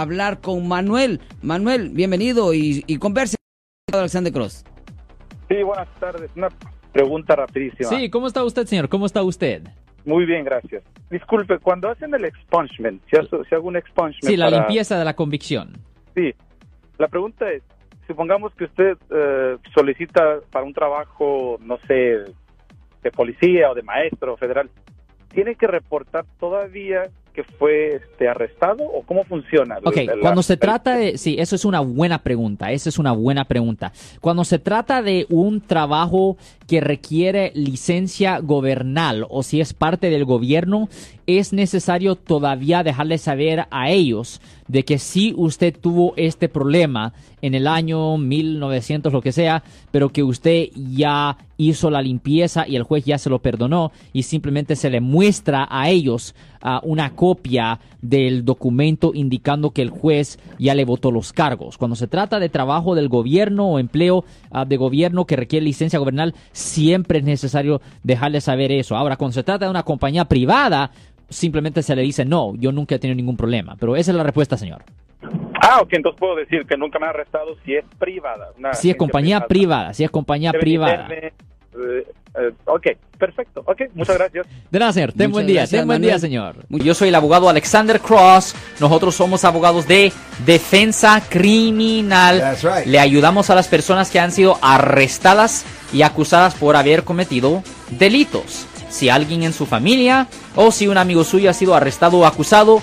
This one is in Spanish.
a hablar con Manuel. Manuel, bienvenido y converse con Alexander Cross. Sí, buenas tardes. Una pregunta rapidísima. Sí, ¿cómo está usted, señor? ¿Cómo está usted? Muy bien, gracias. Disculpe, cuando hacen el expungement, si hago un expungement... Sí, la limpieza de la convicción. Sí. La pregunta es, supongamos que usted solicita para un trabajo, no sé, de policía o de maestro federal, ¿tiene que reportar todavía que fue arrestado o cómo funciona? Ok, cuando se trata de... Sí, eso es una buena pregunta, esa es una buena pregunta. Cuando se trata de un trabajo que requiere licencia gubernamental o si es parte del gobierno, es necesario todavía dejarle saber a ellos de que sí usted tuvo este problema en el año 1900, lo que sea, pero que usted ya hizo la limpieza y el juez ya se lo perdonó y simplemente se le muestra a ellos una copia del documento indicando que el juez ya le votó los cargos. Cuando se trata de trabajo del gobierno o empleo de gobierno que requiere licencia gubernamental, siempre es necesario dejarle saber eso. Ahora, cuando se trata de una compañía privada, simplemente se le dice, no, yo nunca he tenido ningún problema. Pero esa es la respuesta, señor. Ah, ok, entonces puedo decir que nunca me han arrestado si es privada. Si es compañía privada, si es compañía privada. Ok, perfecto. Ok, muchas gracias. De nada, señor. Ten buen día, señor. Yo soy el abogado Alexander Cross. Nosotros somos abogados de defensa criminal. That's right. Le ayudamos a las personas que han sido arrestadas y acusadas por haber cometido delitos. Si alguien en su familia o si un amigo suyo ha sido arrestado o acusado,